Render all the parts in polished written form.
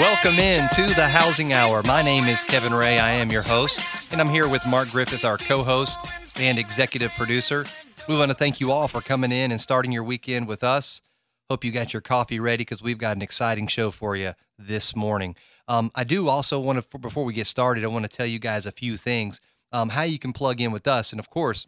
Welcome in to the Housing Hour. My name is Kevin Ray. I am your host, and I'm here with Mark Griffith, our co-host and executive producer. We want to thank you all for coming in and starting your weekend with us. Hope you got your coffee ready because we've got an exciting show for you this morning. I do also want to, before we get started, I want to tell you guys a few things, how you can plug in with us. And of course,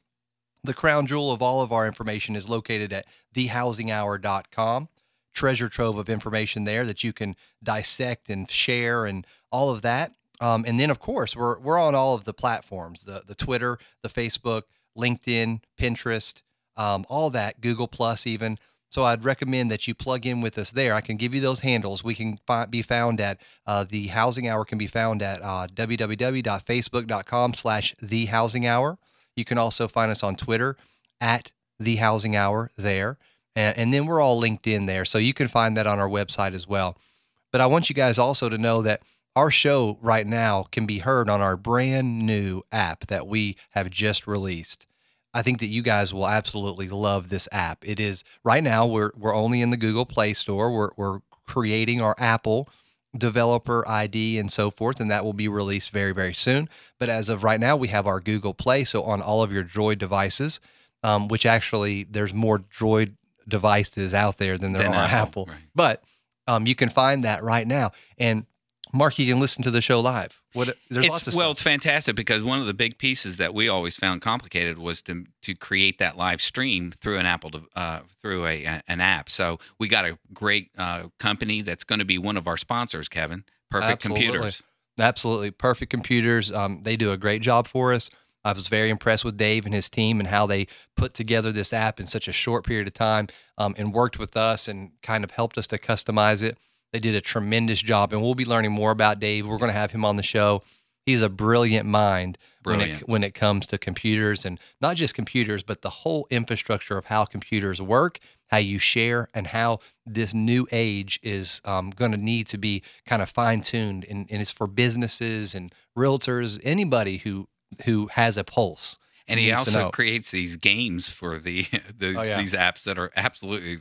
the crown jewel of all of our information is located at thehousinghour.com. Treasure trove of information there that you can dissect and share and all of that. And then, of course, we're on all of the platforms, the Twitter, the Facebook, LinkedIn, Pinterest, all that, Google Plus even. So I'd recommend that you plug in with us there. I can give you those handles. We can be found at The Housing Hour can be found at www.facebook.com/The Housing Hour. You can also find us on Twitter at The Housing Hour there. And then we're all linked in there. So you can find that on our website as well. But I want you guys also to know that our show right now can be heard on our brand new app that we have just released. I think that you guys will absolutely love this app. It is right now we're only in the Google Play Store. We're creating our Apple developer ID and so forth, and that will be released very, very soon. But as of right now, we have our Google Play. So on all of your Droid devices, which actually there's more Droid devices out there than there are Apple. Right. But you can find that right now. And Mark, you can listen to the show live. There's lots of stuff. Well, it's fantastic because one of the big pieces that we always found complicated was to create that live stream through an Apple through an app. So we got a great company that's going to be one of our sponsors, Kevin. Perfect Computers. Absolutely. Perfect Computers. They do a great job for us. I was very impressed with Dave and his team and how they put together this app in such a short period of time and worked with us and kind of helped us to customize it. They did a tremendous job, and we'll be learning more about Dave. We're going to have him on the show. He's a brilliant mind when it comes to computers, and not just computers, but the whole infrastructure of how computers work, how you share, and how this new age is going to need to be kind of fine-tuned, and it's for businesses and realtors, anybody who has a pulse. And he also creates these games for these apps that are absolutely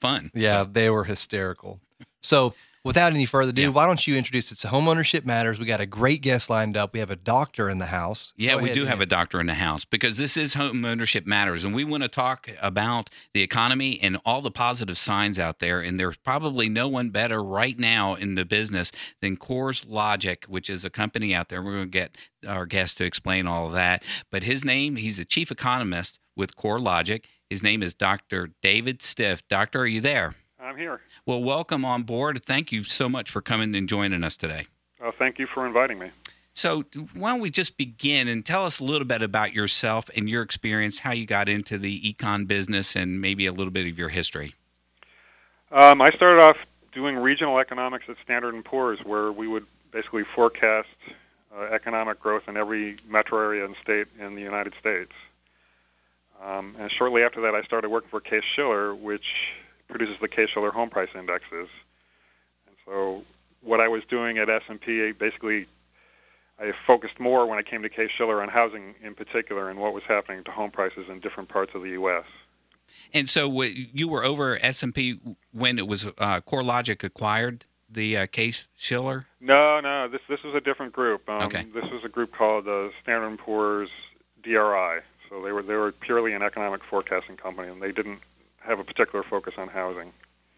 fun. Yeah, they were hysterical. So without any further ado, why don't you introduce it to Homeownership Matters? We got a great guest lined up. We have a doctor in the house. Yeah, we do have a doctor in the house because this is Homeownership Matters, and we want to talk about the economy and all the positive signs out there, and there's probably no one better right now in the business than CoreLogic, which is a company out there. We're going to get our guest to explain all of that, but his name, he's a chief economist with CoreLogic. His name is Dr. David Stiff. Doctor, are you there? I'm here. Well, welcome on board. Thank you so much for coming and joining us today. Oh, thank you for inviting me. So why don't we just begin and tell us a little bit about yourself and your experience, how you got into the econ business, and maybe a little bit of your history. I started off doing regional economics at Standard & Poor's, where we would basically forecast economic growth in every metro area and state in the United States. And shortly after that, I started working for Case-Shiller, which produces the Case-Shiller Home Price Indexes. And so what I was doing at S&P, basically I focused more when I came to Case-Shiller on housing in particular and what was happening to home prices in different parts of the U.S. And so you were over at S&P when it was CoreLogic acquired the Case-Shiller? No, this was a different group. Okay. This was a group called Standard & Poor's DRI. So they were purely an economic forecasting company, and they didn't have a particular focus on housing.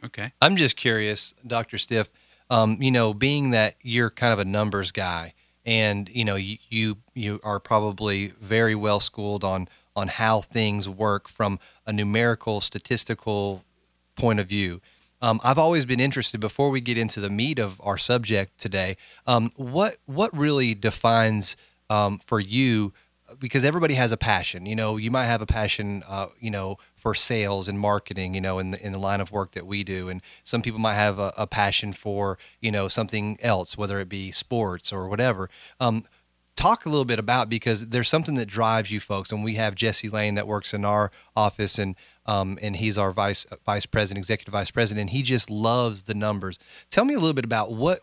Okay. I'm just curious, Dr. Stiff, being that you're kind of a numbers guy and, you are probably very well schooled on how things work from a numerical, statistical point of view. I've always been interested, before we get into the meat of our subject today, what really defines for you, because everybody has a passion, you might have a passion, for sales and marketing, you know, in the line of work that we do. And some people might have a passion for, you know, something else, whether it be sports or whatever. Talk a little bit about, because there's something that drives you folks. And we have Jesse Lane that works in our office, and he's our vice president, executive vice president. And he just loves the numbers. Tell me a little bit about what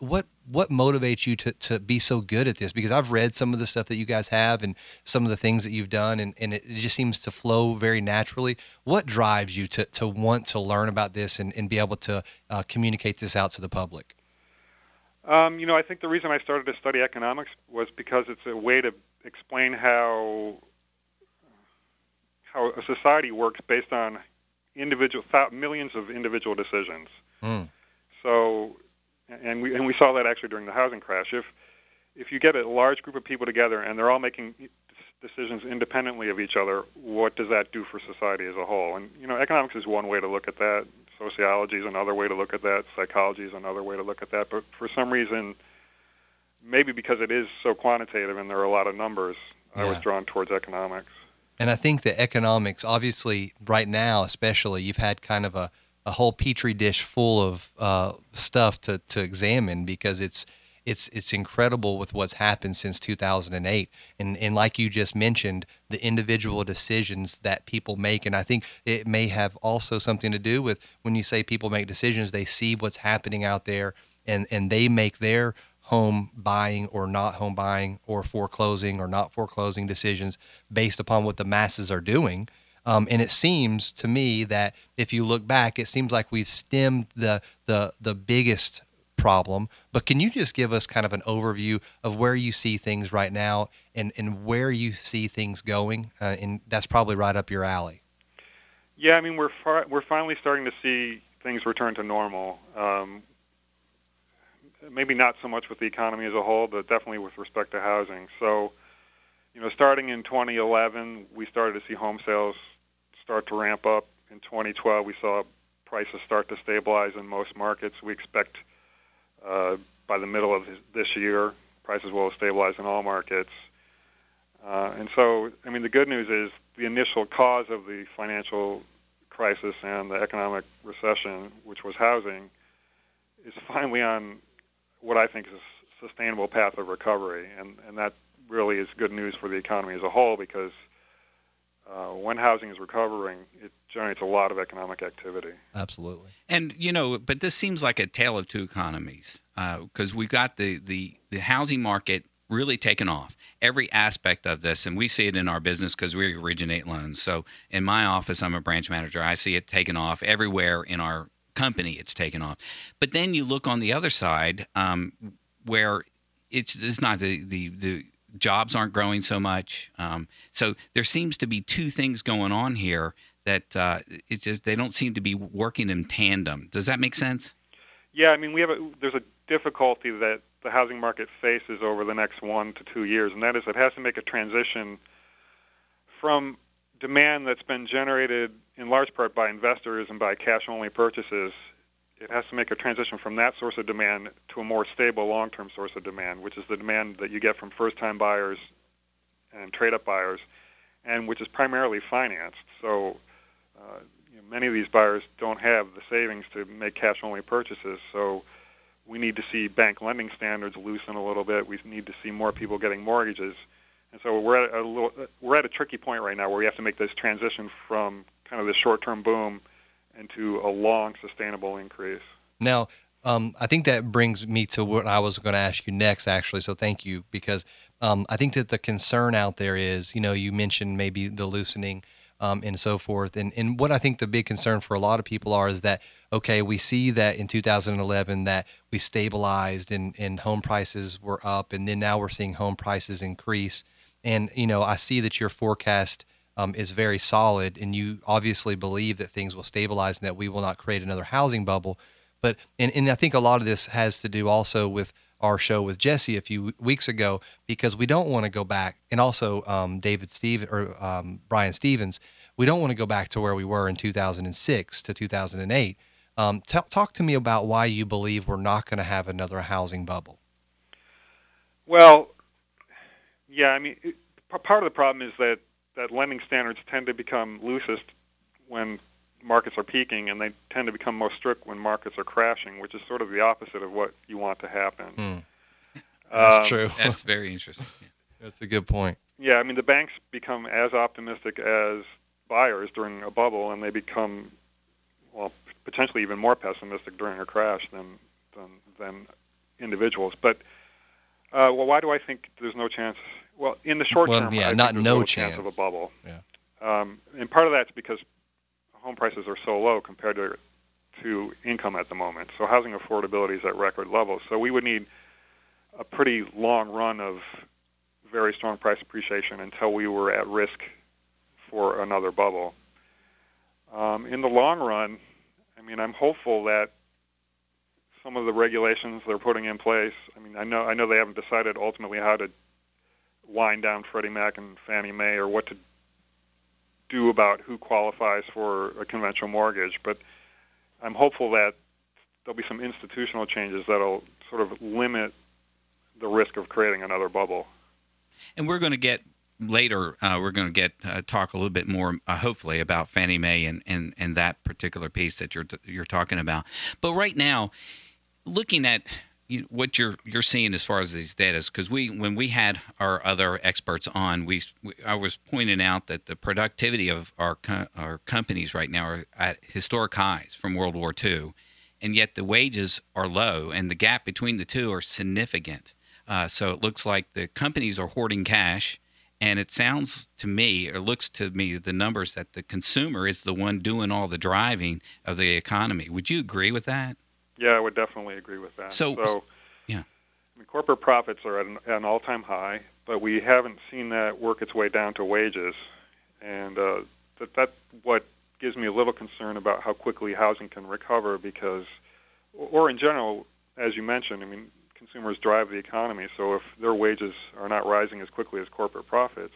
motivates you to be so good at this? Because I've read some of the stuff that you guys have and some of the things that you've done, and it just seems to flow very naturally. What drives you to want to learn about this and be able to communicate this out to the public? You know, I think the reason I started to study economics was because it's a way to explain how a society works based on millions of individual decisions. Mm. So, and we saw that actually during the housing crash. If you get a large group of people together and they're all making decisions independently of each other, what does that do for society as a whole? And, you know, economics is one way to look at that. Sociology is another way to look at that. Psychology is another way to look at that. But for some reason, maybe because it is so quantitative and there are a lot of numbers, yeah, I was drawn towards economics. And I think that economics, obviously, right now especially, you've had kind of a whole petri dish full of stuff to examine, because it's incredible with what's happened since 2008. And like you just mentioned, the individual decisions that people make. And I think it may have also something to do with, when you say people make decisions, they see what's happening out there, and they make their home buying or not home buying or foreclosing or not foreclosing decisions based upon what the masses are doing. And it seems to me that if you look back, it seems like we've stemmed the biggest problem. But can you just give us kind of an overview of where you see things right now and where you see things going? And that's probably right up your alley. Yeah, I mean, we're finally starting to see things return to normal. Maybe not so much with the economy as a whole, but definitely with respect to housing. So, you know, starting in 2011, we started to see home sales start to ramp up. In 2012, we saw prices start to stabilize in most markets. We expect by the middle of this year, prices will stabilize in all markets. And so, I mean, the good news is the initial cause of the financial crisis and the economic recession, which was housing, is finally on what I think is a sustainable path of recovery. And that really is good news for the economy as a whole, because when housing is recovering, it generates a lot of economic activity. Absolutely. And, you know, but this seems like a tale of two economies, because we've got the housing market really taken off, every aspect of this. And we see it in our business because we originate loans. So in my office, I'm a branch manager. I see it taken off everywhere in our company. It's taken off. But then you look on the other side where it's not the jobs aren't growing so much. So there seems to be two things going on here that it's just they don't seem to be working in tandem. Does that make sense? Yeah, I mean, there's a difficulty that the housing market faces over the next 1 to 2 years, and that is it has to make a transition from demand that's been generated in large part by investors and by cash-only purchases. It has to make a transition from that source of demand to a more stable long-term source of demand, which is the demand that you get from first-time buyers and trade-up buyers, and which is primarily financed. So you know, many of these buyers don't have the savings to make cash-only purchases, so we need to see bank lending standards loosen a little bit. We need to see more people getting mortgages. And so we're at a tricky point right now where we have to make this transition from kind of the short-term boom into a long, sustainable increase. Now, I think that brings me to what I was going to ask you next, actually, so thank you, because I think that the concern out there is, you know, you mentioned maybe the loosening and so forth. And what I think the big concern for a lot of people is that, okay, we see that in 2011 that we stabilized and home prices were up, and then now we're seeing home prices increase. And, you know, I see that your forecast is very solid, and you obviously believe that things will stabilize and that we will not create another housing bubble. But and I think a lot of this has to do also with our show with Jesse a few weeks ago, because we don't want to go back, and also Brian Stevens, we don't want to go back to where we were in 2006 to 2008. Talk to me about why you believe we're not going to have another housing bubble. Well, yeah, I mean, part of the problem is that lending standards tend to become loosest when markets are peaking, and they tend to become more strict when markets are crashing, which is sort of the opposite of what you want to happen. Mm. That's true. That's very interesting. That's a good point. Yeah, I mean, the banks become as optimistic as buyers during a bubble, and they become, well, potentially even more pessimistic during a crash than individuals. But well, why do I think there's no chance? Well, in the short term, yeah, I not think there's no chance of a bubble. Yeah. And part of that's because home prices are so low compared to income at the moment. So housing affordability is at record levels. So we would need a pretty long run of very strong price appreciation until we were at risk for another bubble. In the long run, I mean, I'm hopeful that some of the regulations they're putting in place, I mean, I know they haven't decided ultimately how to wind down Freddie Mac and Fannie Mae or what to do about who qualifies for a conventional mortgage, but I'm hopeful that there'll be some institutional changes that'll sort of limit the risk of creating another bubble. And we're going to get later, talk a little bit more, hopefully, about Fannie Mae and that particular piece that you're talking about. But right now, looking at what you're seeing as far as these data, because when we had our other experts on, I was pointing out that the productivity of our companies right now are at historic highs from World War II, and yet the wages are low, and the gap between the two are significant. So it looks like the companies are hoarding cash, and it sounds to me, or looks to me, the numbers that the consumer is the one doing all the driving of the economy. Would you agree with that? Yeah, I would definitely agree with that. So yeah, I mean, corporate profits are at an all-time high, but we haven't seen that work its way down to wages, and that's what gives me a little concern about how quickly housing can recover because, or in general, as you mentioned, I mean, consumers drive the economy, so if their wages are not rising as quickly as corporate profits,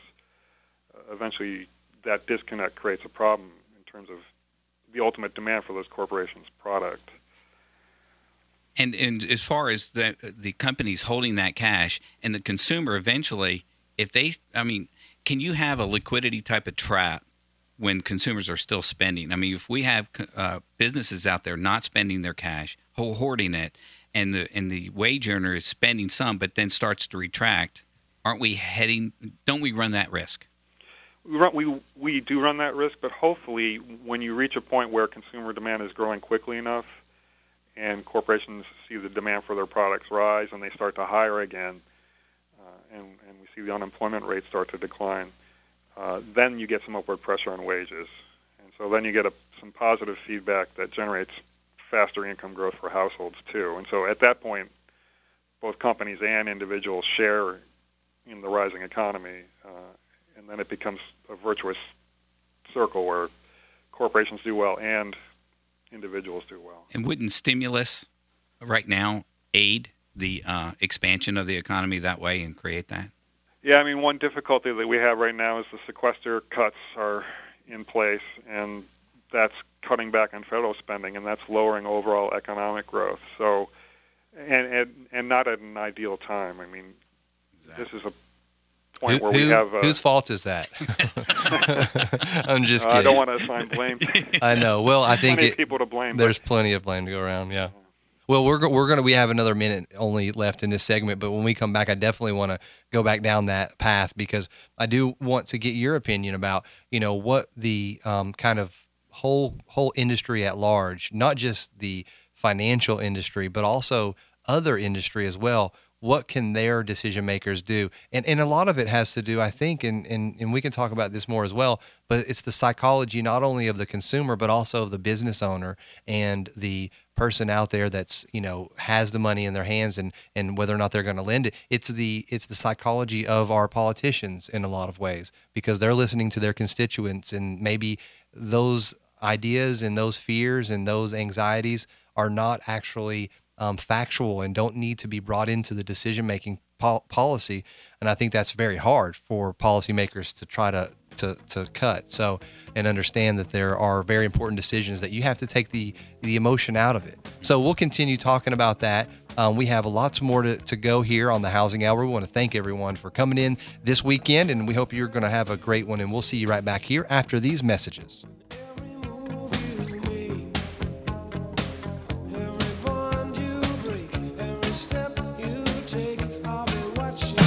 eventually that disconnect creates a problem in terms of the ultimate demand for those corporations' product. And as far as the companies holding that cash and the consumer eventually, can you have a liquidity type of trap when consumers are still spending? I mean, if we have businesses out there not spending their cash, hoarding it, and the wage earner is spending some but then starts to retract, don't we run that risk? We do run that risk, but hopefully when you reach a point where consumer demand is growing quickly enough, and corporations see the demand for their products rise, and they start to hire again, and we see the unemployment rate start to decline, then you get some upward pressure on wages. And so then you get some positive feedback that generates faster income growth for households, too. And so at that point, both companies and individuals share in the rising economy, and then it becomes a virtuous circle where corporations do well and individuals do well. And wouldn't stimulus right now aid the expansion of the economy that way and create that? Yeah, I mean, one difficulty that we have right now is the sequester cuts are in place, and that's cutting back on federal spending, and that's lowering overall economic growth. So, and not at an ideal time. I mean, exactly. This is a point where we have... whose fault is that? I'm just kidding. I don't want to assign blame. I know. Well, I think plenty of people to blame. There's plenty of blame to go around. Yeah. Well, we have another minute only left in this segment, but when we come back, I definitely want to go back down that path because I do want to get your opinion about what the kind of whole industry at large, not just the financial industry, but also other industry as well. What can their decision makers do? And a lot of it has to do, I think, and we can talk about this more as well, but it's the psychology not only of the consumer, but also of the business owner and the person out there that's, has the money in their hands and whether or not they're going to lend it. It's the psychology of our politicians in a lot of ways because they're listening to their constituents and maybe those ideas and those fears and those anxieties are not actually factual and don't need to be brought into the decision-making policy, and I think that's very hard for policymakers to try to cut. So, and understand that there are very important decisions that you have to take the emotion out of it. So we'll continue talking about that. We have lots more to go here on the Housing Hour. We want to thank everyone for coming in this weekend, and we hope you're going to have a great one. And we'll see you right back here after these messages.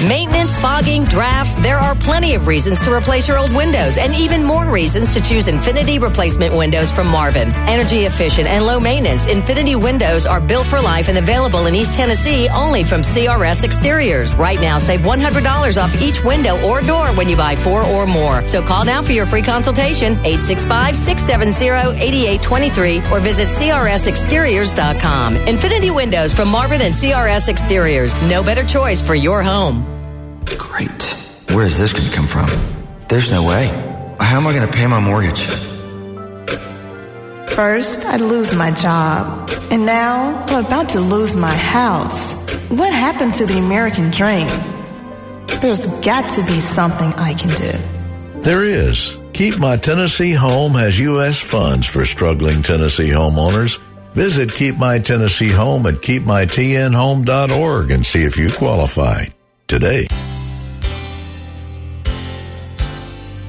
Maintenance, fogging, drafts, there are plenty of reasons to replace your old windows and even more reasons to choose Infinity replacement windows from Marvin. Energy efficient and low maintenance, Infinity windows are built for life and available in East Tennessee only from CRS Exteriors. Right now, save $100 off each window or door when you buy four or more. So call now for your free consultation, 865-670-8823 or visit crsexteriors.com. Infinity windows from Marvin and CRS Exteriors. No better choice for your home. Great. Where is this going to come from? There's no way. How am I going to pay my mortgage? First, I'd lose my job. And now, I'm about to lose my house. What happened to the American dream? There's got to be something I can do. There is. Keep My Tennessee Home has U.S. funds for struggling Tennessee homeowners. Visit Keep My Tennessee Home at keepmytnhome.org and see if you qualify today.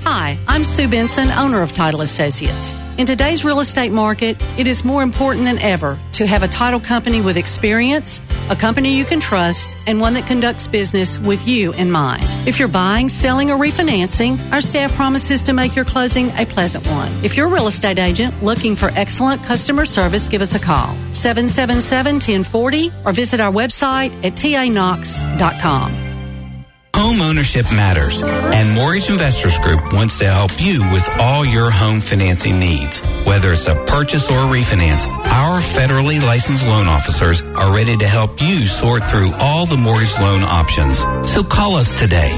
Hi, I'm Sue Benson, owner of Title Associates. In today's real estate market, it is more important than ever to have a title company with experience, a company you can trust, and one that conducts business with you in mind. If you're buying, selling, or refinancing, our staff promises to make your closing a pleasant one. If you're a real estate agent looking for excellent customer service, give us a call, 777-1040, or visit our website at tanox.com. Home ownership matters, and Mortgage Investors Group wants to help you with all your home financing needs. Whether it's a purchase or refinance, our federally licensed loan officers are ready to help you sort through all the mortgage loan options. So call us today,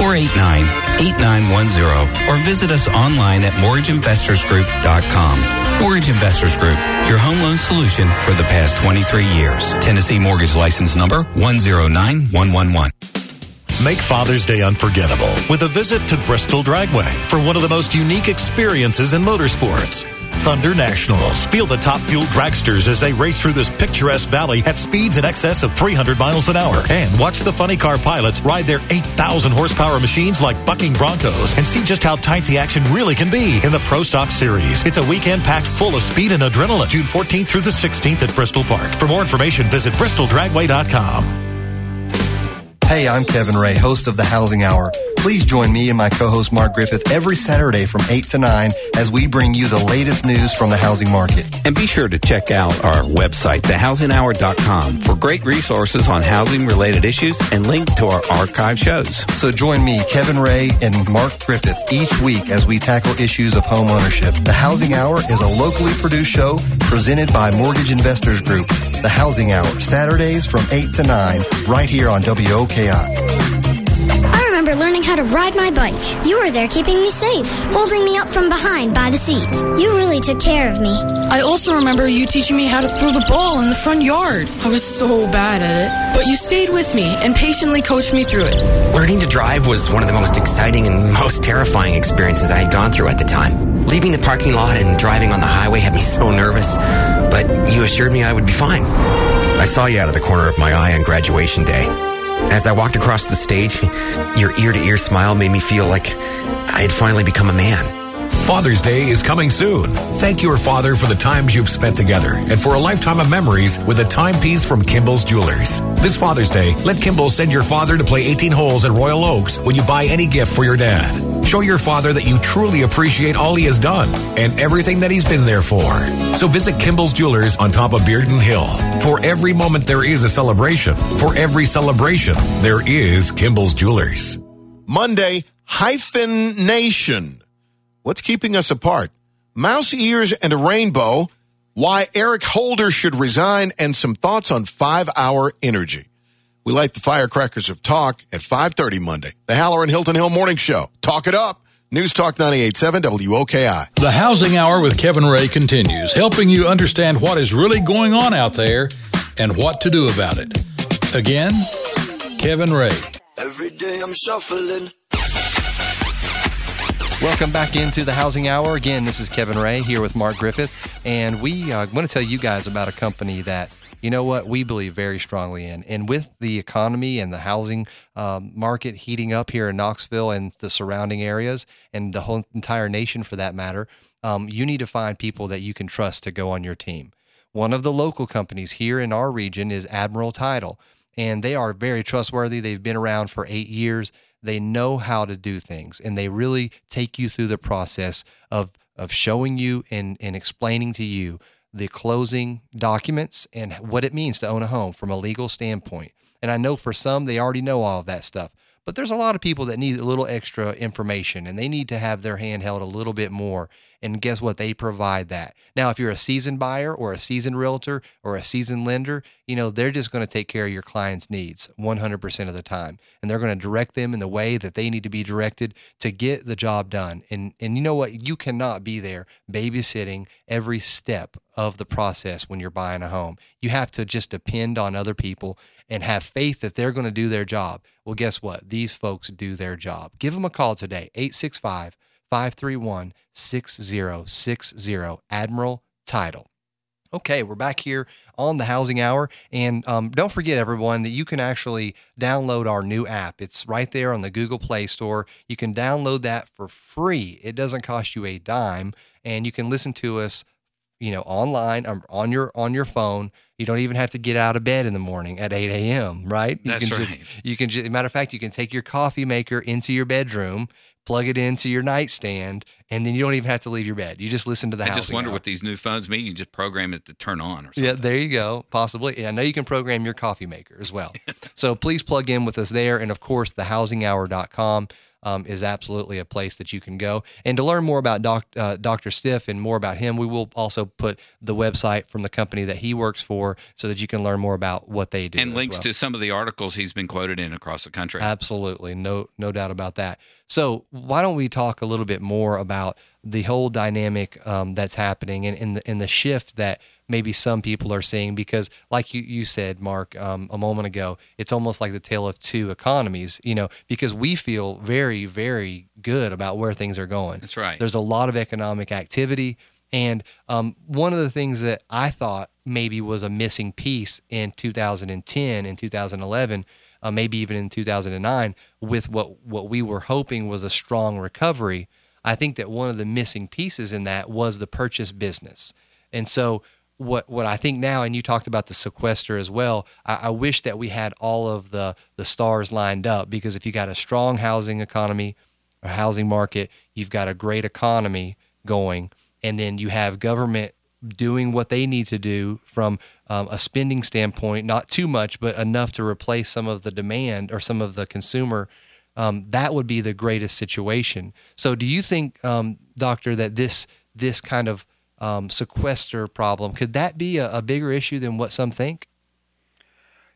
800-489-8910, or visit us online at mortgageinvestorsgroup.com. Mortgage Investors Group, your home loan solution for the past 23 years. Tennessee Mortgage License Number 109111. Make Father's Day unforgettable with a visit to Bristol Dragway for one of the most unique experiences in motorsports. Thunder Nationals. Feel the top fuel dragsters as they race through this picturesque valley at speeds in excess of 300 miles an hour. And watch the funny car pilots ride their 8,000 horsepower machines like bucking Broncos and see just how tight the action really can be in the Pro Stock Series. It's a weekend packed full of speed and adrenaline, June 14th through the 16th at Bristol Park. For more information, visit bristoldragway.com. Hey, I'm Kevin Ray, host of The Housing Hour. Please join me and my co-host Mark Griffith every Saturday from 8 to 9 as we bring you the latest news from the housing market. And be sure to check out our website, thehousinghour.com, for great resources on housing-related issues and link to our archive shows. So join me, Kevin Ray, and Mark Griffith each week as we tackle issues of home ownership. The Housing Hour is a locally produced show presented by Mortgage Investors Group. The Housing Hour, Saturdays from 8 to 9, right here on WOKI. Learning how to ride my bike. You were there keeping me safe, holding me up from behind by the seat. You really took care of me. I also remember you teaching me how to throw the ball in the front yard. I was so bad at it, but you stayed with me and patiently coached me through it. Learning to drive was one of the most exciting and most terrifying experiences I had gone through at the time. Leaving the parking lot and driving on the highway had me so nervous, but you assured me I would be fine. I saw you out of the corner of my eye on graduation day. As I walked across the stage, your ear-to-ear smile made me feel like I had finally become a man. Father's Day is coming soon. Thank your father for the times you've spent together and for a lifetime of memories with a timepiece from Kimball's Jewelers. This Father's Day, let Kimball send your father to play 18 holes at Royal Oaks when you buy any gift for your dad. Show your father that you truly appreciate all he has done and everything that he's been there for. So visit Kimball's Jewelers on top of Bearden Hill. For every moment, there is a celebration. For every celebration, there is Kimball's Jewelers. Monday, hyphenation. What's keeping us apart? Mouse ears and a rainbow. Why Eric Holder should resign, and some thoughts on 5-hour energy. We light the firecrackers of talk at 5:30 Monday. The Halloran Hilton Hill Morning Show. Talk it up. News Talk 98.7 WOKI. The Housing Hour with Kevin Ray continues, helping you understand what is really going on out there and what to do about it. Again, Kevin Ray. Every day I'm shuffling. Welcome back into the Housing Hour. Again, this is Kevin Ray here with Mark Griffith. And we want to tell you guys about a company that, you know what, we believe very strongly in. And with the economy and the housing market heating up here in Knoxville and the surrounding areas and the whole entire nation for that matter, you need to find people that you can trust to go on your team. One of the local companies here in our region is Admiral Title. and they are very trustworthy. They've been around for 8 years. They know how to do things, and they really take you through the process of showing you and explaining to you the closing documents and what it means to own a home from a legal standpoint. And I know for some, they already know all of that stuff, but there's a lot of people that need a little extra information, and they need to have their hand held a little bit more. And guess what? They provide that. Now, if you're a seasoned buyer or a seasoned realtor or a seasoned lender, you know, they're just going to take care of your client's needs 100% of the time. And they're going to direct them in the way that they need to be directed to get the job done. And you know what? You cannot be there babysitting every step of the process when you're buying a home. You have to just depend on other people and have faith that they're going to do their job. Well, guess what? These folks do their job. Give them a call today, 865-531-6060, Admiral Title. Okay, we're back here on the Housing Hour. And don't forget, everyone, that you can actually download our new app. It's right there on the Google Play Store. You can download that for free. It doesn't cost you a dime. And you can listen to us, you know, online on your phone. You don't even have to get out of bed in the morning at 8 a.m., right? You can just, matter of fact, you can take your coffee maker into your bedroom, plug it into your nightstand, and then you don't even have to leave your bed. You just listen to the Housing Hour. I just wonder what these new phones mean. You just program it to turn on or something. Yeah, there you go, possibly. And I know you can program your coffee maker as well. So please plug in with us there. And, of course, thehousinghour.com is absolutely a place that you can go. And to learn more about Dr. Stiff and more about him, we will also put the website from the company that he works for so that you can learn more about what they do. And links to some of the articles he's been quoted in across the country. Absolutely. No doubt about that. So why don't we talk a little bit more about the whole dynamic that's happening and the shift that maybe some people are seeing, because like you said, Mark, a moment ago, it's almost like the tale of two economies, you know, because we feel very, very good about where things are going. That's right. There's a lot of economic activity. And one of the things that I thought maybe was a missing piece in 2010 and 2011, maybe even in 2009, with what we were hoping was a strong recovery, I think that one of the missing pieces in that was the purchase business. And so what I think now, and you talked about the sequester as well, I wish that we had all of the stars lined up, because if you got a strong housing economy or housing market, you've got a great economy going, and then you have government doing what they need to do from a spending standpoint, not too much, but enough to replace some of the demand or some of the consumer. That would be the greatest situation. So do you think, Doctor, that this kind of sequester problem, could that be a bigger issue than what some think?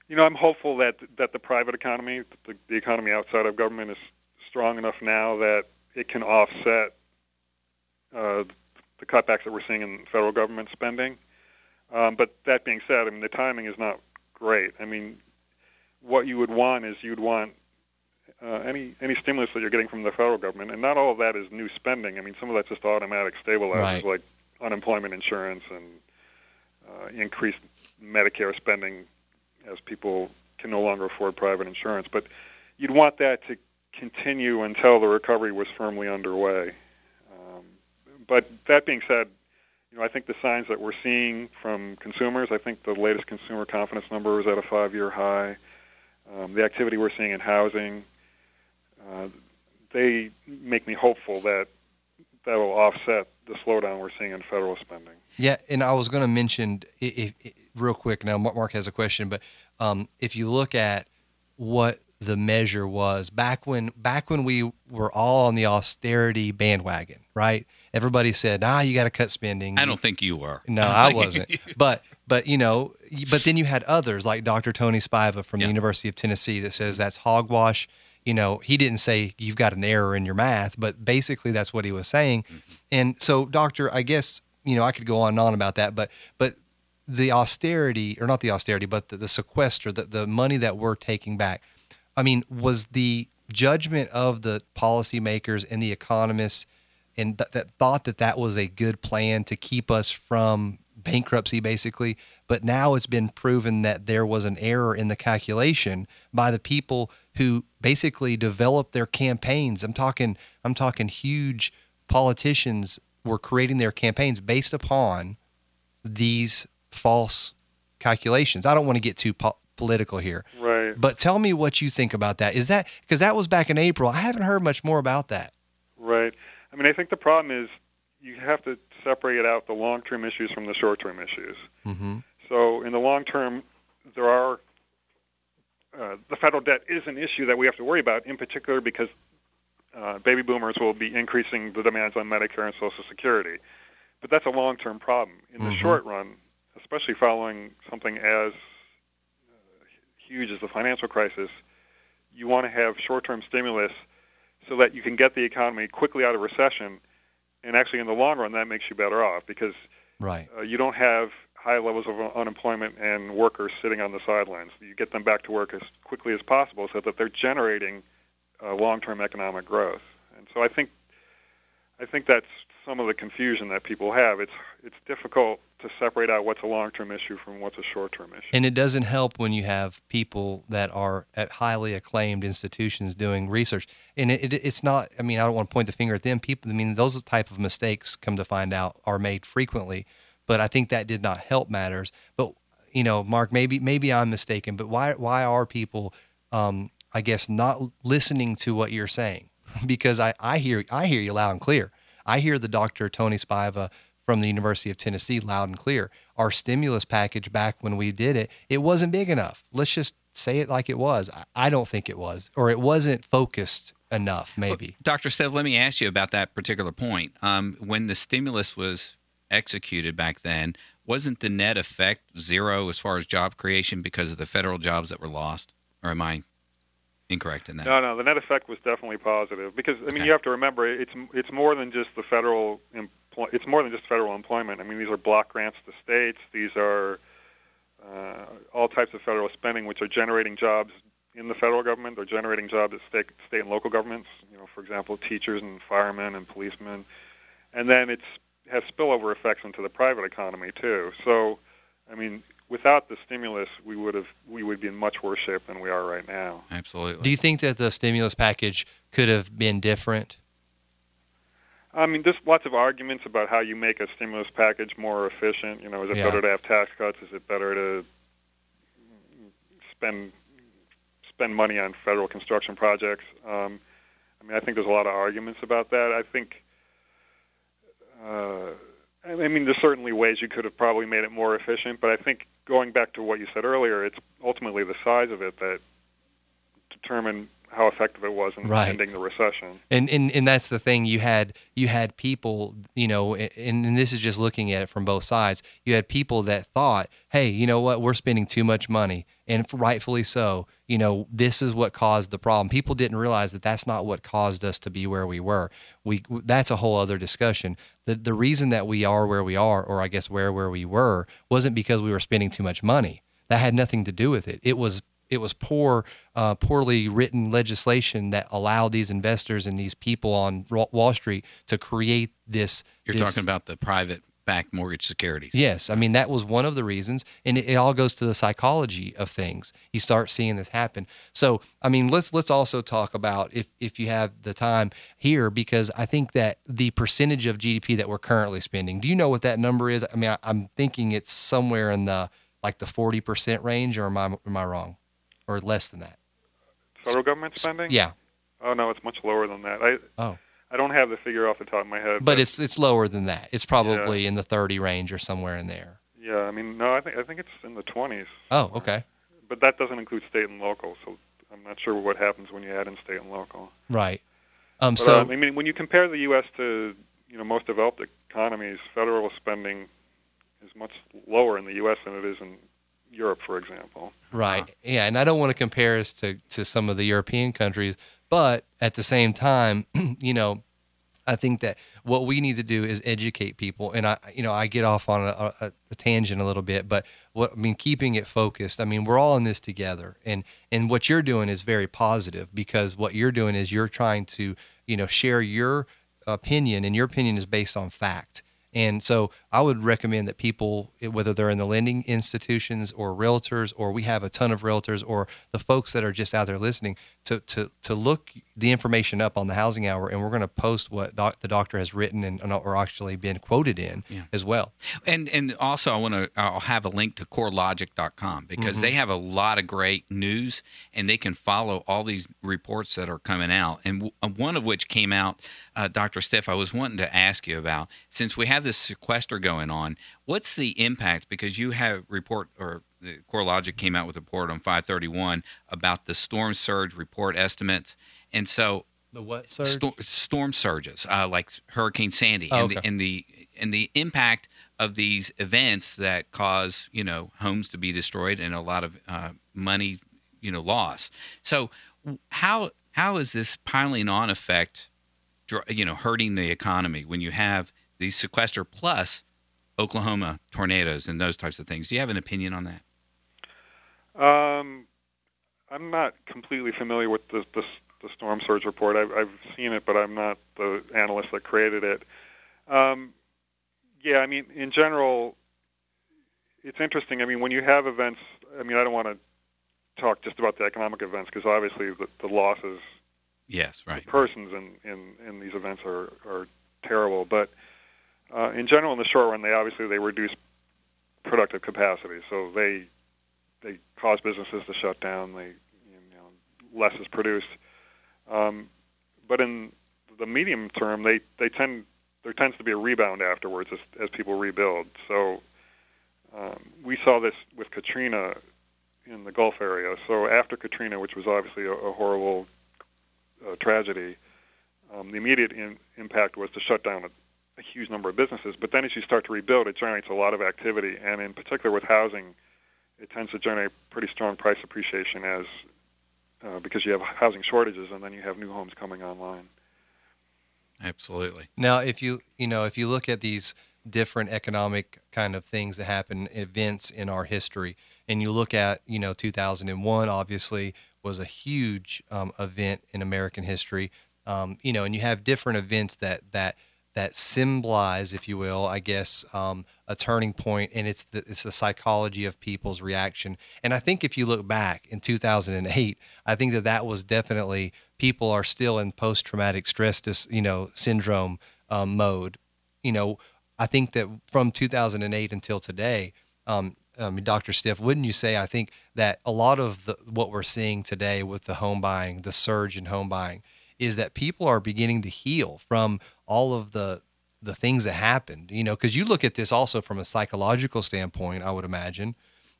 You know, I'm hopeful that the private economy, the economy outside of government, is strong enough now that it can offset the cutbacks that we're seeing in federal government spending. But that being said, I mean, the timing is not great. I mean, what you would want is you'd want any stimulus that you're getting from the federal government, and not all of that is new spending. I mean, some of that's just automatic stabilizers, right, like unemployment insurance and increased Medicare spending as people can no longer afford private insurance. But you'd want that to continue until the recovery was firmly underway. But that being said, you know, I think the signs that we're seeing from consumers, I think the latest consumer confidence number is at a 5-year high. The activity we're seeing in housing, they make me hopeful that that will offset the slowdown we're seeing in federal spending. Yeah, and I was going to mention it real quick. Now, Mark has a question, but if you look at what the measure was back when we were all on the austerity bandwagon, right? Everybody said, you got to cut spending. I don't think you were. No, I wasn't. But you know, but then you had others like Dr. Tony Spiva from the University of Tennessee that says that's hogwash. You know, he didn't say you've got an error in your math, but basically that's what he was saying. Mm-hmm. And so, Doctor, I guess, you know, I could go on and on about that, but the austerity, or not the austerity, but the sequester, the money that we're taking back, I mean, was the judgment of the policymakers and the economists and that thought that was a good plan to keep us from bankruptcy, basically, but now it's been proven that there was an error in the calculation by the people who basically developed their campaigns. I'm talking huge politicians were creating their campaigns based upon these false calculations. I don't want to get too political here, right? Right. But tell me what you think about that. Is that because that was back in April? I haven't heard much more about that. Right. I mean, I think the problem is you have to separate out the long-term issues from the short-term issues. Mm-hmm. So in the long term, there are the federal debt is an issue that we have to worry about, in particular because baby boomers will be increasing the demands on Medicare and Social Security. But that's a long-term problem. In the short run, especially following something as huge as the financial crisis, you want to have short-term stimulus so that you can get the economy quickly out of recession. And actually, in the long run, that makes you better off because you don't have high levels of unemployment and workers sitting on the sidelines. You get them back to work as quickly as possible so that they're generating long-term economic growth. And so I think that's some of the confusion that people have. It's difficult to separate out what's a long-term issue from what's a short-term issue. And it doesn't help when you have people that are at highly acclaimed institutions doing research. And it's not, I mean, I don't want to point the finger at them. People, I mean, those type of mistakes, come to find out, are made frequently. But I think that did not help matters. But, you know, Mark, maybe I'm mistaken, but why are people, I guess, not listening to what you're saying? Because I hear you loud and clear. I hear the Dr. Tony Spiva from the University of Tennessee loud and clear. Our stimulus package back when we did it, it wasn't big enough. Let's just say it like it was. I don't think it was, or it wasn't focused enough, maybe. Well, Dr. Stiff, let me ask you about that particular point. When the stimulus was executed back then, wasn't the net effect zero as far as job creation because of the federal jobs that were lost? Or am I incorrect in that? No, the net effect was definitely positive because, I mean, you have to remember it's more than just the federal employment. I mean, these are block grants to states. These are all types of federal spending, which are generating jobs in the federal government. They're generating jobs at state and local governments. You know, for example, teachers and firemen and policemen, and then it has spillover effects into the private economy too. So, I mean, without the stimulus, we would be in much worse shape than we are right now. Absolutely. Do you think that the stimulus package could have been different? I mean, there's lots of arguments about how you make a stimulus package more efficient. You know, is it better to have tax cuts? Is it better to spend money on federal construction projects? I mean, I think there's a lot of arguments about that. I think, I mean, there's certainly ways you could have probably made it more efficient, but I think going back to what you said earlier, it's ultimately the size of it that determined how effective it was in ending the recession. And that's the thing. You had people, you know, and this is just looking at it from both sides. You had people that thought, hey, you know what, we're spending too much money, and rightfully so. You know, this is what caused the problem. People didn't realize that that's not what caused us to be where we were. That's a whole other discussion. The reason that we are where we are, or I guess where we were, wasn't because we were spending too much money. That had nothing to do with it. It was poorly written legislation that allowed these investors and these people on Wall Street to create this. You're talking about the private-backed mortgage securities. Yes. I mean, that was one of the reasons, and it all goes to the psychology of things. You start seeing this happen. So, I mean, let's also talk about, if you have the time here, because I think that the percentage of GDP that we're currently spending, do you know what that number is? I mean, I'm thinking it's somewhere in the 40% range, or am I wrong? Or less than that? Federal government spending? Yeah. Oh, no, it's much lower than that. I don't have the figure off the top of my head. But it's lower than that. It's probably in the 30 range or somewhere in there. Yeah, I mean, no, I think it's in the 20s. Oh, okay. But that doesn't include state and local, so I'm not sure what happens when you add in state and local. Right. I mean, when you compare the U.S. to, you know, most developed economies, federal spending is much lower in the U.S. than it is in Europe, for example. Right. Yeah, and I don't want to compare us to some of the European countries, but at the same time, you know, I think that what we need to do is educate people. And I get off on a tangent a little bit, but keeping it focused. I mean, we're all in this together, and what you're doing is very positive, because what you're doing is you're trying to, you know, share your opinion, and your opinion is based on fact. And so I would recommend that people, whether they're in the lending institutions or realtors, or we have a ton of realtors, or the folks that are just out there listening, to look the information up on the Housing Hour, and we're going to post what the doctor has written and or actually been quoted in as well. And also, I'll have a link to CoreLogic.com because they have a lot of great news, and they can follow all these reports that are coming out. And one of which came out, Dr. Stiff, I was wanting to ask you about, since we have this sequester going on, what's the impact? Because you have report or the CoreLogic came out with a report on 5/31 about the storm surge report estimates. And so the what surge? Storm surges, like Hurricane Sandy, and the impact of these events that cause, homes to be destroyed and a lot of money, loss. So how is this piling on effect, hurting the economy when you have these sequester plus Oklahoma tornadoes and those types of things? Do you have an opinion on that? I'm not completely familiar with the storm surge report. I've seen it, but I'm not the analyst that created it. In general, it's interesting. When you have events, I don't want to talk just about the economic events because obviously the losses, the persons in these events are terrible. But in general, in the short run, they reduce productive capacity. So they cause businesses to shut down. Less is produced. But in the medium term, there tends to be a rebound afterwards as people rebuild. So we saw this with Katrina in the Gulf area. So after Katrina, which was obviously a horrible tragedy, the immediate impact was to shut down a huge number of businesses. But then as you start to rebuild, it generates a lot of activity. And in particular with housing, it tends to generate pretty strong price appreciation because you have housing shortages and then you have new homes coming online. Absolutely. Now, if you look at these different economic kind of things that happen, events in our history, and you look at, 2001 obviously was a huge event in American history, and you have different events that symbolize, if you will, a turning point, and it's the psychology of people's reaction. And I think if you look back in 2008, I think that was definitely, people are still in post-traumatic stress syndrome mode. I think that from 2008 until today, Dr. Stiff, wouldn't you say, I think that a lot of what we're seeing today with the home buying, the surge in home buying, is that people are beginning to heal from all of the things that happened, because you look at this also from a psychological standpoint, I would imagine.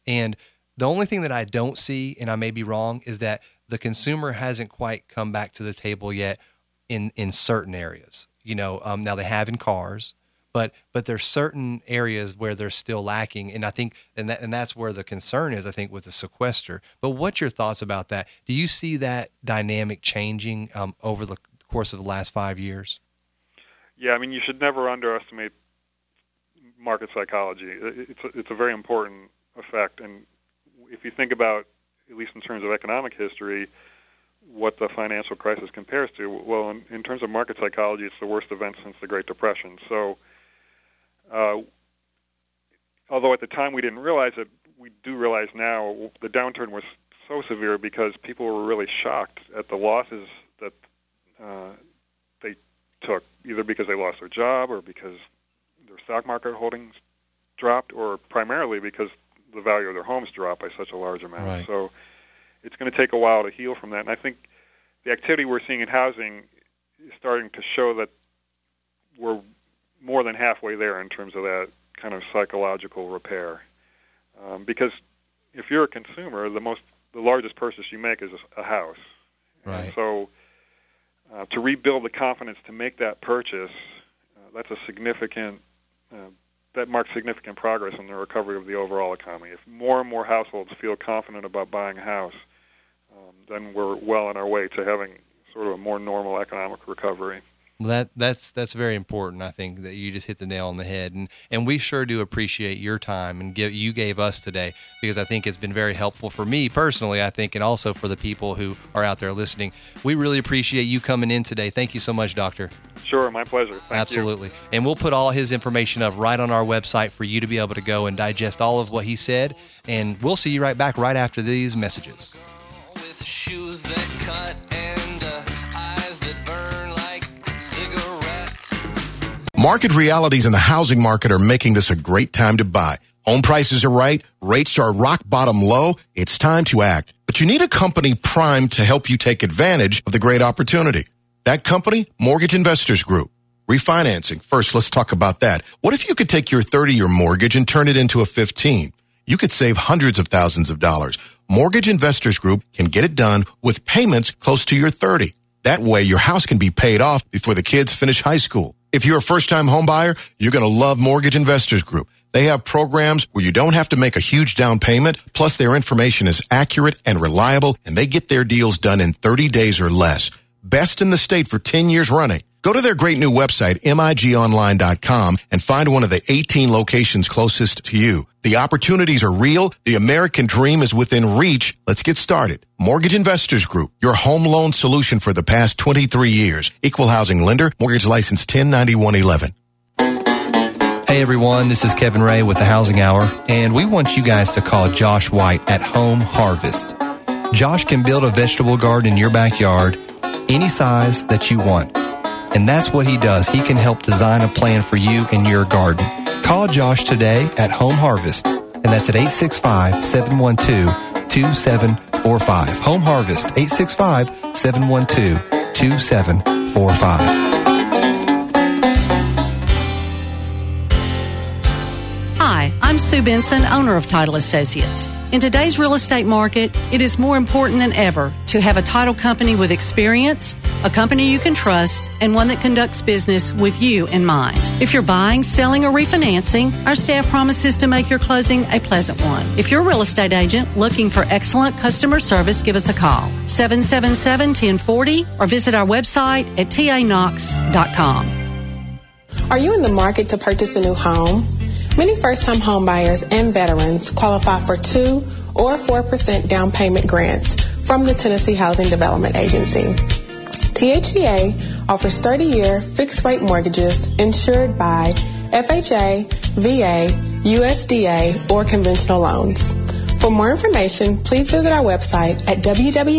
And the only thing that I don't see, and I may be wrong, is that the consumer hasn't quite come back to the table yet in certain areas. Now they have in cars, but there's certain areas where they're still lacking. And I think, and that's where the concern is, I think, with the sequester. But what's your thoughts about that? Do you see that dynamic changing over the course of the last 5 years? Yeah, you should never underestimate market psychology. It's a very important effect. And if you think about, at least in terms of economic history, what the financial crisis compares to, well, in terms of market psychology, it's the worst event since the Great Depression. So although at the time we didn't realize it, we do realize now the downturn was so severe because people were really shocked at the losses that they took, either because they lost their job or because their stock market holdings dropped, or primarily because the value of their homes dropped by such a large amount. Right. So it's going to take a while to heal from that. And I think the activity we're seeing in housing is starting to show that we're more than halfway there in terms of that kind of psychological repair. Because if you're a consumer, the largest purchase you make is a house. Right. And so to rebuild the confidence to make that purchase, that marks significant progress in the recovery of the overall economy. If more and more households feel confident about buying a house, then we're well on our way to having sort of a more normal economic recovery. That's very important. I think that you just hit the nail on the head, and we sure do appreciate your time and you gave us today, because I think it's been very helpful for me personally, I think, and also for the people who are out there listening. We really appreciate you coming in today. Thank you so much, Doctor. Sure, my pleasure. Absolutely. And we'll put all his information up right on our website for you to be able to go and digest all of what he said, and we'll see you right back right after these messages. shoes that cut and eyes that burn like cigarettes. Market realities in the housing market are making this a great time to buy. Home prices are right, rates are rock bottom low, it's time to act. But you need a company primed to help you take advantage of the great opportunity. That company, Mortgage Investors Group. Refinancing. First, let's talk about that. What if you could take your 30-year mortgage and turn it into a 15? You could save hundreds of thousands of dollars. Mortgage Investors Group can get it done with payments close to your 30. That way, your house can be paid off before the kids finish high school. If you're a first-time homebuyer, you're going to love Mortgage Investors Group. They have programs where you don't have to make a huge down payment, plus their information is accurate and reliable, and they get their deals done in 30 days or less. Best in the state for 10 years running. Go to their great new website, migonline.com, and find one of the 18 locations closest to you. The opportunities are real. The American dream is within reach. Let's get started. Mortgage Investors Group, your home loan solution for the past 23 years. Equal housing lender, mortgage license 109111. Hey everyone, this is Kevin Ray with The Housing Hour, and we want you guys to call Josh White at Home Harvest. Josh can build a vegetable garden in your backyard, any size that you want. And that's what he does. He can help design a plan for you and your garden. Call Josh today at Home Harvest, and that's at 865-712-2745. Home Harvest, 865-712-2745. Hi, I'm Sue Benson, owner of Title Associates. In today's real estate market, it is more important than ever to have a title company with experience, a company you can trust, and one that conducts business with you in mind. If you're buying, selling, or refinancing, our staff promises to make your closing a pleasant one. If you're a real estate agent looking for excellent customer service, give us a call, 777-1040, or visit our website at tanox.com. Are you in the market to purchase a new home? Many first-time home buyers and veterans qualify for 2 or 4% down payment grants from the Tennessee Housing Development Agency. THDA offers 30-year fixed-rate mortgages insured by FHA, VA, USDA, or conventional loans. For more information, please visit our website at www.thda.org.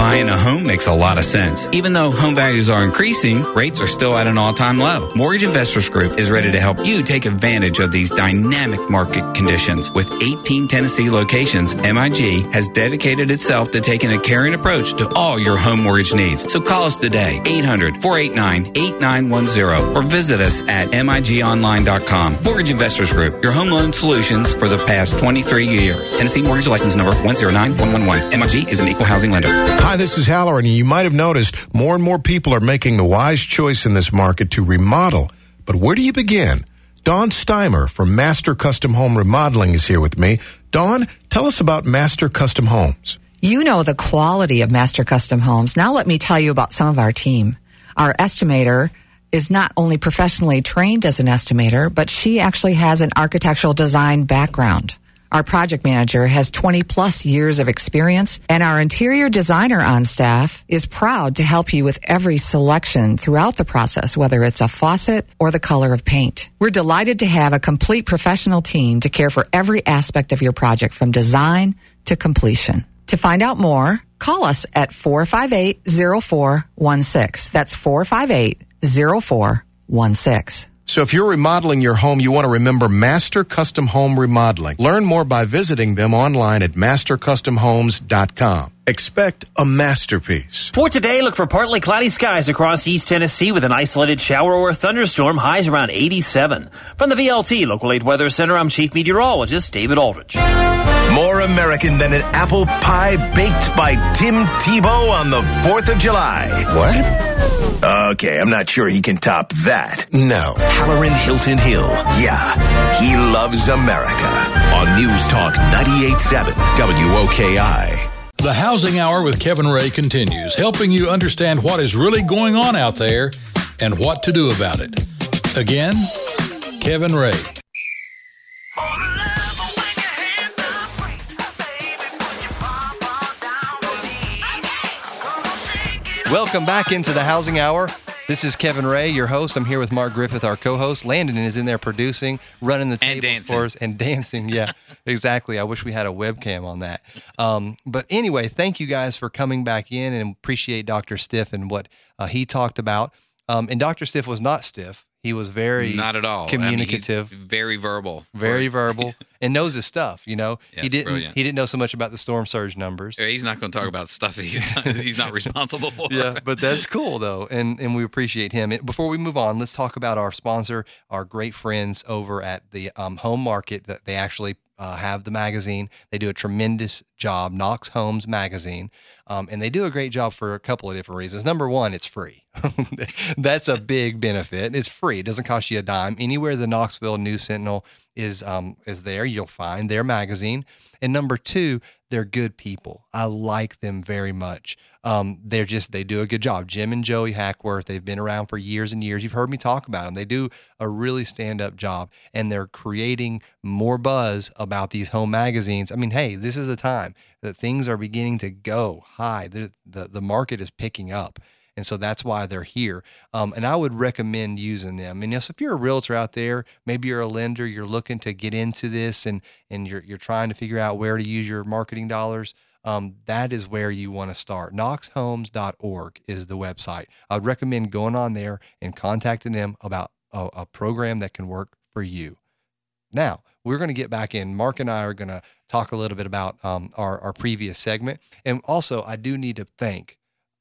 Buying a home makes a lot of sense. Even though home values are increasing, rates are still at an all-time low. Mortgage Investors Group is ready to help you take advantage of these dynamic market conditions. With 18 Tennessee locations, MIG has dedicated itself to taking a caring approach to all your home mortgage needs. So call us today, 800-489-8910, or visit us at migonline.com. Mortgage Investors Group, your home loan solutions for the past 23 years. Tennessee Mortgage License Number 109111. MIG is an equal housing lender. Hi, this is Halloran, and you might have noticed more and more people are making the wise choice in this market to remodel. But where do you begin? Dawn Steimer from Master Custom Home Remodeling is here with me. Dawn, tell us about Master Custom Homes. You know the quality of Master Custom Homes. Now let me tell you about some of our team. Our estimator is not only professionally trained as an estimator, but she actually has an architectural design background. Our project manager has 20-plus years of experience, and our interior designer on staff is proud to help you with every selection throughout the process, whether it's a faucet or the color of paint. We're delighted to have a complete professional team to care for every aspect of your project, from design to completion. To find out more, call us at 458-0416. That's 458-0416. So if you're remodeling your home, you want to remember Master Custom Home Remodeling. Learn more by visiting them online at mastercustomhomes.com. Expect a masterpiece. For today, look for partly cloudy skies across East Tennessee with an isolated shower or a thunderstorm, highs around 87. From the VLT Local 8 Weather Center, I'm Chief Meteorologist David Aldrich. More American than an apple pie baked by Tim Tebow on the 4th of July. What? Okay, I'm not sure he can top that. No. Halloran Hilton Hill. Yeah, he loves America. On News Talk 98.7 WOKI. The Housing Hour with Kevin Ray continues, helping you understand what is really going on out there and what to do about it. Again, Kevin Ray. Welcome back into the Housing Hour. This is Kevin Ray, your host. I'm here with Mark Griffith, our co-host. Landon is in there producing, running the tables for us, and dancing. Yeah, exactly. I wish we had a webcam on that. But anyway, thank you guys for coming back in, and appreciate Dr. Stiff and what he talked about. And Dr. Stiff was not stiff. He was very not at all communicative, very verbal, and knows his stuff. You know, yeah, he didn't know so much about the storm surge numbers. Yeah, he's not going to talk about stuff he's not responsible for. Yeah, but that's cool though, and we appreciate him. Before we move on, let's talk about our sponsor, our great friends over at the Home Market. That they actually have the magazine. They do a tremendous job, Knox Homes magazine, and they do a great job for a couple of different reasons. Number one, it's free. That's a big benefit. It's free. It doesn't cost you a dime. Anywhere the Knoxville News Sentinel is there, you'll find their magazine. And number two, they're good people. I like them very much. They do a good job. Jim and Joey Hackworth, they've been around for years and years. You've heard me talk about them. They do a really stand-up job, and they're creating more buzz about these home magazines. I mean, hey, this is the time that things are beginning to go high. The market is picking up. And so that's why they're here. And I would recommend using them. And yes, if you're a realtor out there, maybe you're a lender, you're looking to get into this and you're trying to figure out where to use your marketing dollars, that is where you want to start. knoxhomes.org is the website. I'd recommend going on there and contacting them about a program that can work for you. Now, we're going to get back in. Mark and I are going to talk a little bit about our previous segment. And also, I do need to thank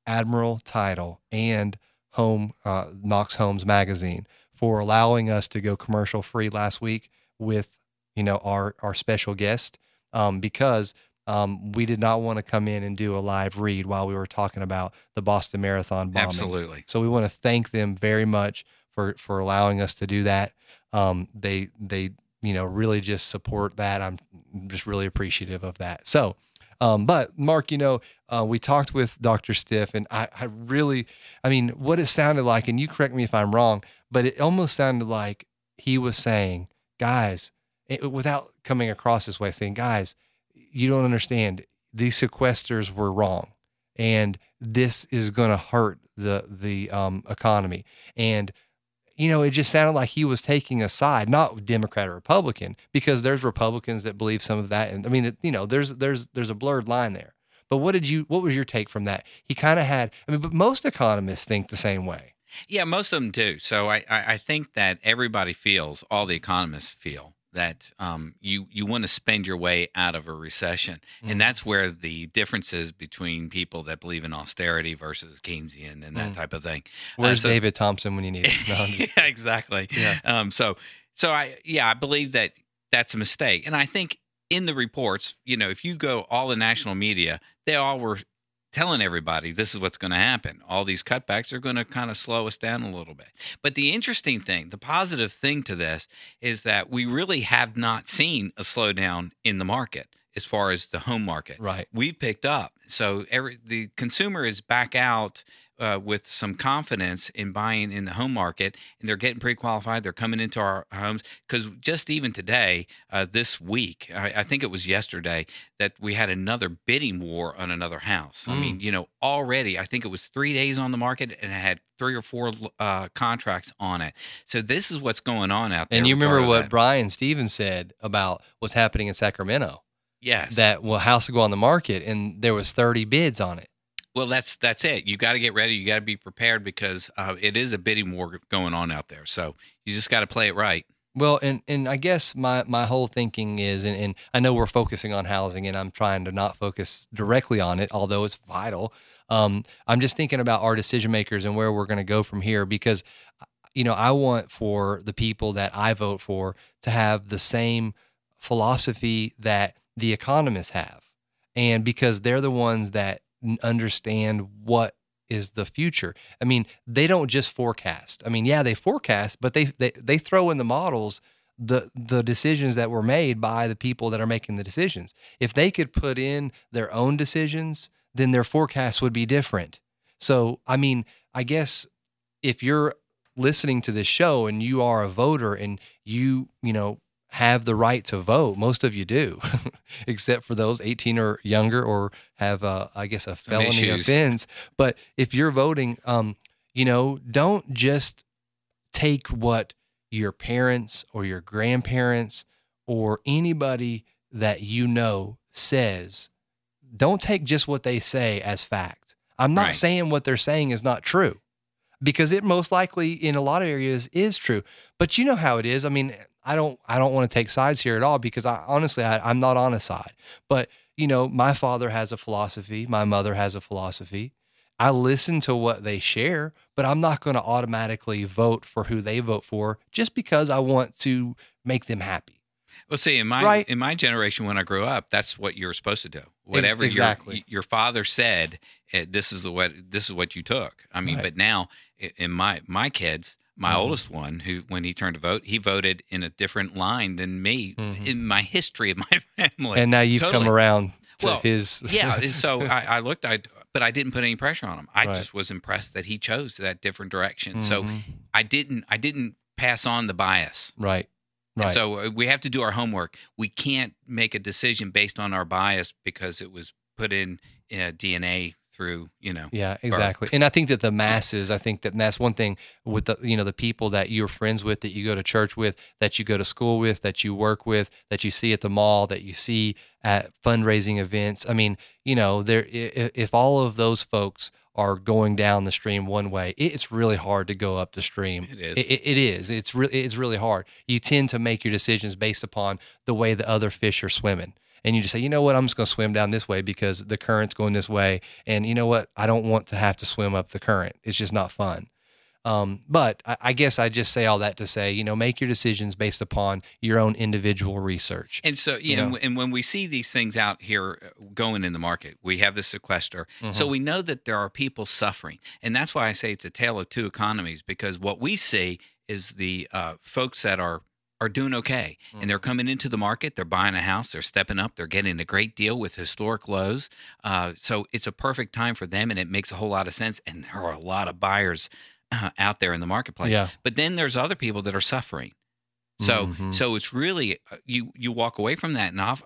Admiral Title and Knox Homes Magazine for allowing us to go commercial free last week with, our special guest, because we did not want to come in and do a live read while we were talking about the Boston Marathon bombing. Absolutely. So we want to thank them very much for allowing us to do that. They really just support that. I'm just really appreciative of that. So, but Mark, we talked with Dr. Stiff, and I mean, what it sounded like, and you correct me if I'm wrong, but it almost sounded like he was saying, guys, without coming across this way, saying, guys, you don't understand. These sequesters were wrong, and this is going to hurt the economy. And, it just sounded like he was taking a side, not Democrat or Republican, because there's Republicans that believe some of that. And I mean, there's a blurred line there. But what was your take from that? He kind of but most economists think the same way. Yeah, most of them do. So I think that everybody feels, all the economists feel, that you want to spend your way out of a recession. Mm. And that's where the difference is between people that believe in austerity versus Keynesian and that type of thing. Where's David Thompson when you need him? No, yeah, exactly. Yeah. I believe that that's a mistake. And I think in the reports, if you go all the national media, they all were telling everybody this is what's going to happen. All these cutbacks are going to kind of slow us down a little bit. But the interesting thing, the positive thing to this is that we really have not seen a slowdown in the market as far as the home market. Right. We picked up. So the consumer is back out with some confidence in buying in the home market, and they're getting pre-qualified. They're coming into our homes because just even today, this week, I think it was yesterday, that we had another bidding war on another house. Mm. I mean, already, I think it was 3 days on the market, and it had 3 or 4 contracts on it. So this is what's going on out there. And you remember what Brian Stevens said about what's happening in Sacramento? Yes. That house will go on the market, and there was 30 bids on it. Well, that's it. You got to get ready. You got to be prepared because it is a bidding war going on out there. So you just got to play it right. Well, and I guess my whole thinking is, and I know we're focusing on housing, and I'm trying to not focus directly on it, although it's vital. I'm just thinking about our decision makers and where we're going to go from here because, I want for the people that I vote for to have the same philosophy that the economists have, and because they're the ones that understand what is the future. I mean, they don't just forecast. I mean, yeah, they forecast, but they throw in the models the decisions that were made by the people that are making the decisions. If they could put in their own decisions, then their forecasts would be different. So, I mean, I guess if you're listening to this show and you are a voter and you have the right to vote. Most of you do, except for those 18 or younger or have, a felony offense. But if you're voting, You know, don't just take what your parents or your grandparents or anybody that you know says. Don't take just what they say as fact. I'm not saying what they're saying is not true, because it most likely in a lot of areas is true. But you know how it is. I mean, I don't want to take sides here at all, because I'm not on a side. But, you know, my father has a philosophy. My mother has a philosophy. I listen to what they share, but I'm not going to automatically vote for who they vote for just because I want to make them happy. Well, see, in my generation, when I grew up, that's what you're supposed to do. Whatever your father said, this is what you took. I mean, but now in my kids, my oldest one, who when he turned to vote, he voted in a different line than me in my history of my family. And now you've come around to his. Yeah. So I looked, but I didn't put any pressure on him. I just was impressed that he chose that different direction. So I didn't pass on the bias. Right. So we have to do our homework. We can't make a decision based on our bias because it was put in DNA through, you know. Yeah, exactly. Birth. And I think that the masses, and that's one thing with the, you know, the people that you're friends with, that you go to church with, that you go to school with, that you work with, that you see at the mall, that you see at fundraising events. I mean, you know, if all of those folks are going down the stream one way, it's really hard to go up the stream. It is. It's really hard. You tend to make your decisions based upon the way the other fish are swimming. And you just say, you know what, I'm just going to swim down this way because the current's going this way. And you know what, I don't want to have to swim up the current. It's just not fun. But I guess I just say all that to say, you know, make your decisions based upon your own individual research. And so, you know, and when we see these things out here going in the market, we have the sequester. So we know that there are people suffering. And that's why I say it's a tale of two economies, because what we see is the folks that are doing okay. And they're coming into the market, they're buying a house, they're stepping up, they're getting a great deal with historic lows. So it's a perfect time for them, and it makes a whole lot of sense. And there are a lot of buyers out there in the marketplace. Yeah. But then there's other people that are suffering. So so it's really, you walk away from that. And I've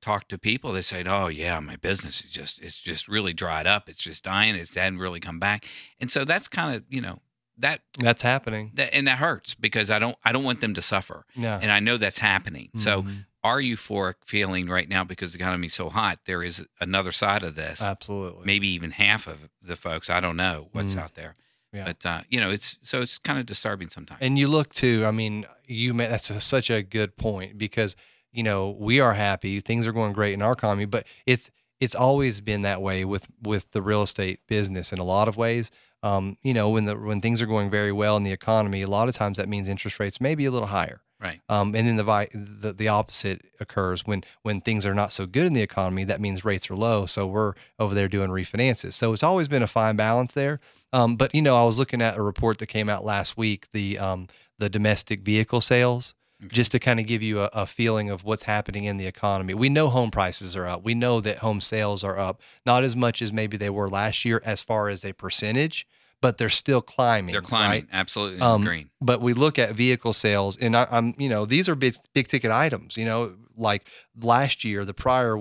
talked to people that said, oh yeah, my business is just really dried up. It's just dying. It hadn't really come back. And so that's kind of, you know, that's happening, and that hurts, because I don't want them to suffer. No. And I know that's happening. So our euphoric feeling right now, because the economy's so hot, there is another side of this. Absolutely. Maybe even half of the folks, I don't know what's out there. Yeah. But you know, it's kind of disturbing sometimes. And you look too, I mean, such a good point, because you know, we are happy, things are going great in our economy, but it's always been that way with the real estate business in a lot of ways. You know, when things are going very well in the economy, a lot of times that means interest rates may be a little higher. Right. And then the opposite occurs when things are not so good in the economy. That means rates are low. So we're over there doing refinances. So it's always been a fine balance there. But you know, I was looking at a report that came out last week, the domestic vehicle sales, just to kind of give you a feeling of what's happening in the economy. We know home prices are up. We know that home sales are up, not as much as maybe they were last year as far as a percentage, but they're still climbing. They're climbing, right? Absolutely. Green. But we look at vehicle sales, and I'm, you know, these are big ticket items. You know, like last year, the prior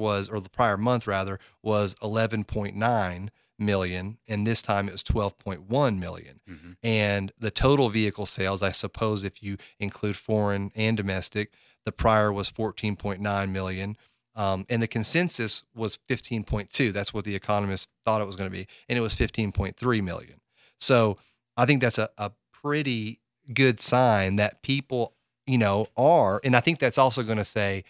month rather was 11.9 million, and this time it was 12.1 million. And the total vehicle sales, I suppose, if you include foreign and domestic, the prior was 14.9 million. And the consensus was 15.2. That's what the economists thought it was going to be. And it was 15.3 million. So I think that's a pretty good sign that people, you know, are, and I think that's also going to say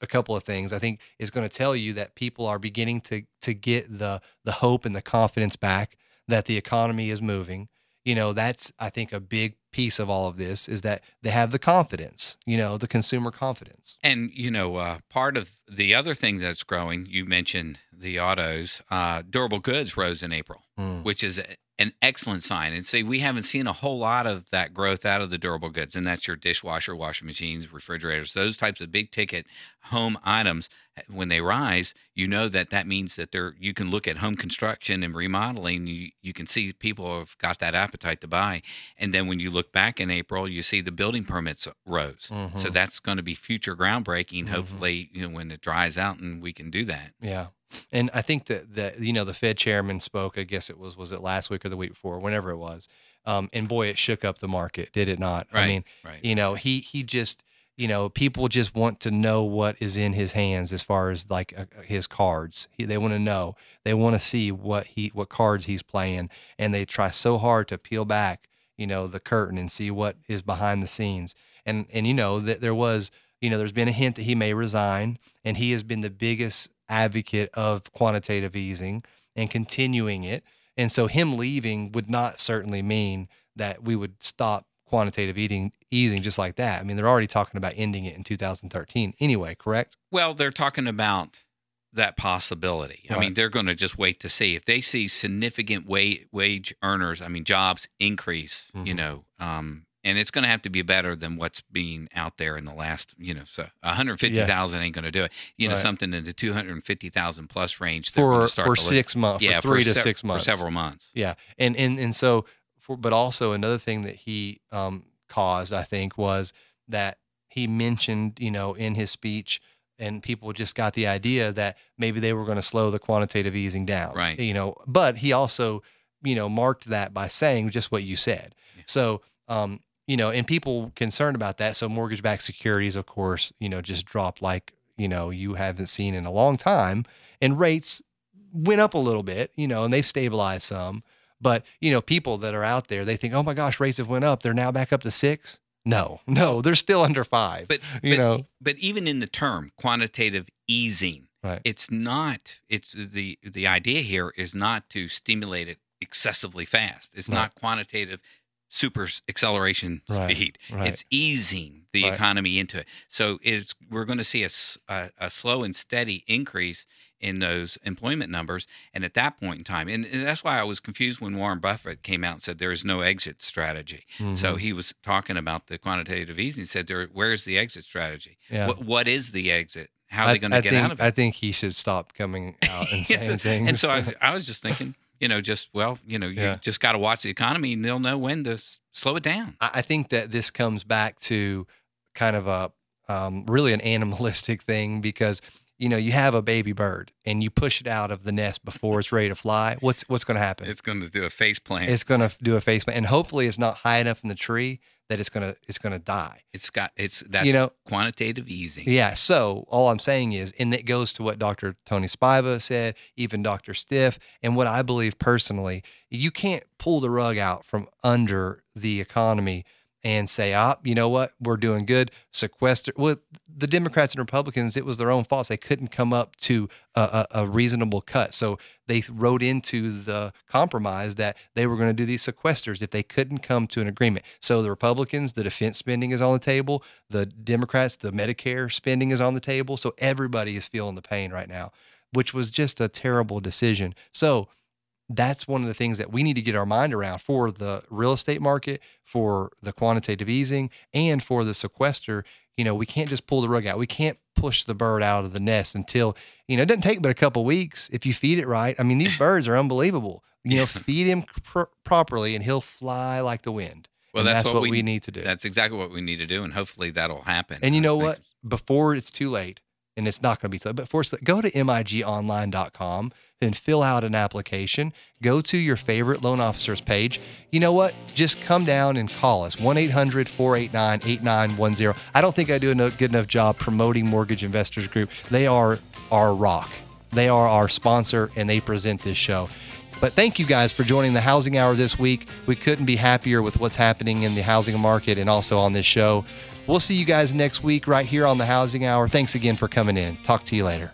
a couple of things. I think it's going to tell you that people are beginning to get the hope and the confidence back that the economy is moving. You know, that's, I think, a big piece of all of this is that they have the confidence, you know, the consumer confidence. And, you know, part of the other thing that's growing, you mentioned the autos, durable goods rose in April, which is an excellent sign. And see, we haven't seen a whole lot of that growth out of the durable goods, and that's your dishwasher, washing machines, refrigerators, those types of big ticket home items. When they rise, you know that means that you can look at home construction and remodeling. You can see people have got that appetite to buy. And then when you look back in April, you see the building permits rose. So that's going to be future groundbreaking, hopefully, you know, when it dries out and we can do that. Yeah. And I think that, you know, the Fed chairman spoke, I guess it was it last week or the week before, whenever it was. And boy, it shook up the market, did it not? Right, I mean, right. You know, he just, you know, people just want to know what is in his hands as far as like his cards. They want to know, they want to see what cards he's playing. And they try so hard to peel back, you know, the curtain and see what is behind the scenes. And you know, that there was, you know, there's been a hint that he may resign, and he has been the biggest advocate of quantitative easing and continuing it. And so him leaving would not certainly mean that we would stop quantitative easing just like that. I mean, they're already talking about ending it in 2013 anyway, correct? Well, they're talking about that possibility. Right. I mean, they're going to just wait to see. If they see significant wage earners, I mean, jobs increase, mm-hmm. you know, and it's going to have to be better than what's being out there in the last, you know, so 150,000 ain't going to do it. You know, right. something in the 250,000 plus range for 6 months, yeah, for 3 to 6 months, for several months. Yeah, and so, but also another thing that he caused, I think, was that he mentioned, you know, in his speech, and people just got the idea that maybe they were going to slow the quantitative easing down, right? You know, but he also, you know, marked that by saying just what you said. Yeah. So, you know, and people concerned about that. So mortgage-backed securities, of course, you know, just dropped like, you know, you haven't seen in a long time, and rates went up a little bit, you know, and they stabilized some, but you know, people that are out there, they think, oh my gosh, rates have went up. They're now back up to 6. No, they're still under 5, but even in the term quantitative easing, right. It's not, it's the idea here is not to stimulate it excessively fast. It's right. not quantitative super acceleration speed. Right. It's easing the right. economy into it. So we're going to see a slow and steady increase in those employment numbers. And at that point in time, and that's why I was confused when Warren Buffett came out and said there is no exit strategy. Mm-hmm. So he was talking about the quantitative easing, said, where's the exit strategy? Yeah. What is the exit? How are they going to get out of it? I think he should stop coming out and saying things. And so I was just thinking... You know, you just got to watch the economy, and they'll know when to slow it down. I think that this comes back to kind of a really an animalistic thing, because you know you have a baby bird and you push it out of the nest before it's ready to fly. What's going to happen? It's going to do a face plant. And hopefully it's not high enough in the tree that it's going to die. That's, you know, quantitative easing. Yeah. So all I'm saying is, and it goes to what Dr. Tony Spiva said, even Dr. Stiff, and what I believe personally, you can't pull the rug out from under the economy and say, you know what, we're doing good. Sequester. Well, the Democrats and Republicans, it was their own fault. They couldn't come up to a reasonable cut. So they wrote into the compromise that they were going to do these sequesters if they couldn't come to an agreement. So the Republicans, the defense spending is on the table. The Democrats, the Medicare spending is on the table. So everybody is feeling the pain right now, which was just a terrible decision. So that's one of the things that we need to get our mind around for the real estate market, for the quantitative easing, and for the sequester. You know, we can't just pull the rug out. We can't push the bird out of the nest until, you know, it doesn't take but a couple of weeks if you feed it right. I mean, these birds are unbelievable. You know, feed him properly and he'll fly like the wind. Well, that's what we need to do. That's exactly what we need to do, and hopefully that'll happen. And you know what? Before it's too late, and it's not going to be so, but first, go to migonline.com and fill out an application. Go to your favorite loan officer's page. You know what? Just come down and call us, 1-800-489-8910. I don't think I do a good enough job promoting Mortgage Investors Group. They are our rock. They are our sponsor, and they present this show. But thank you guys for joining the Housing Hour this week. We couldn't be happier with what's happening in the housing market and also on this show. We'll see you guys next week right here on the Housing Hour. Thanks again for coming in. Talk to you later.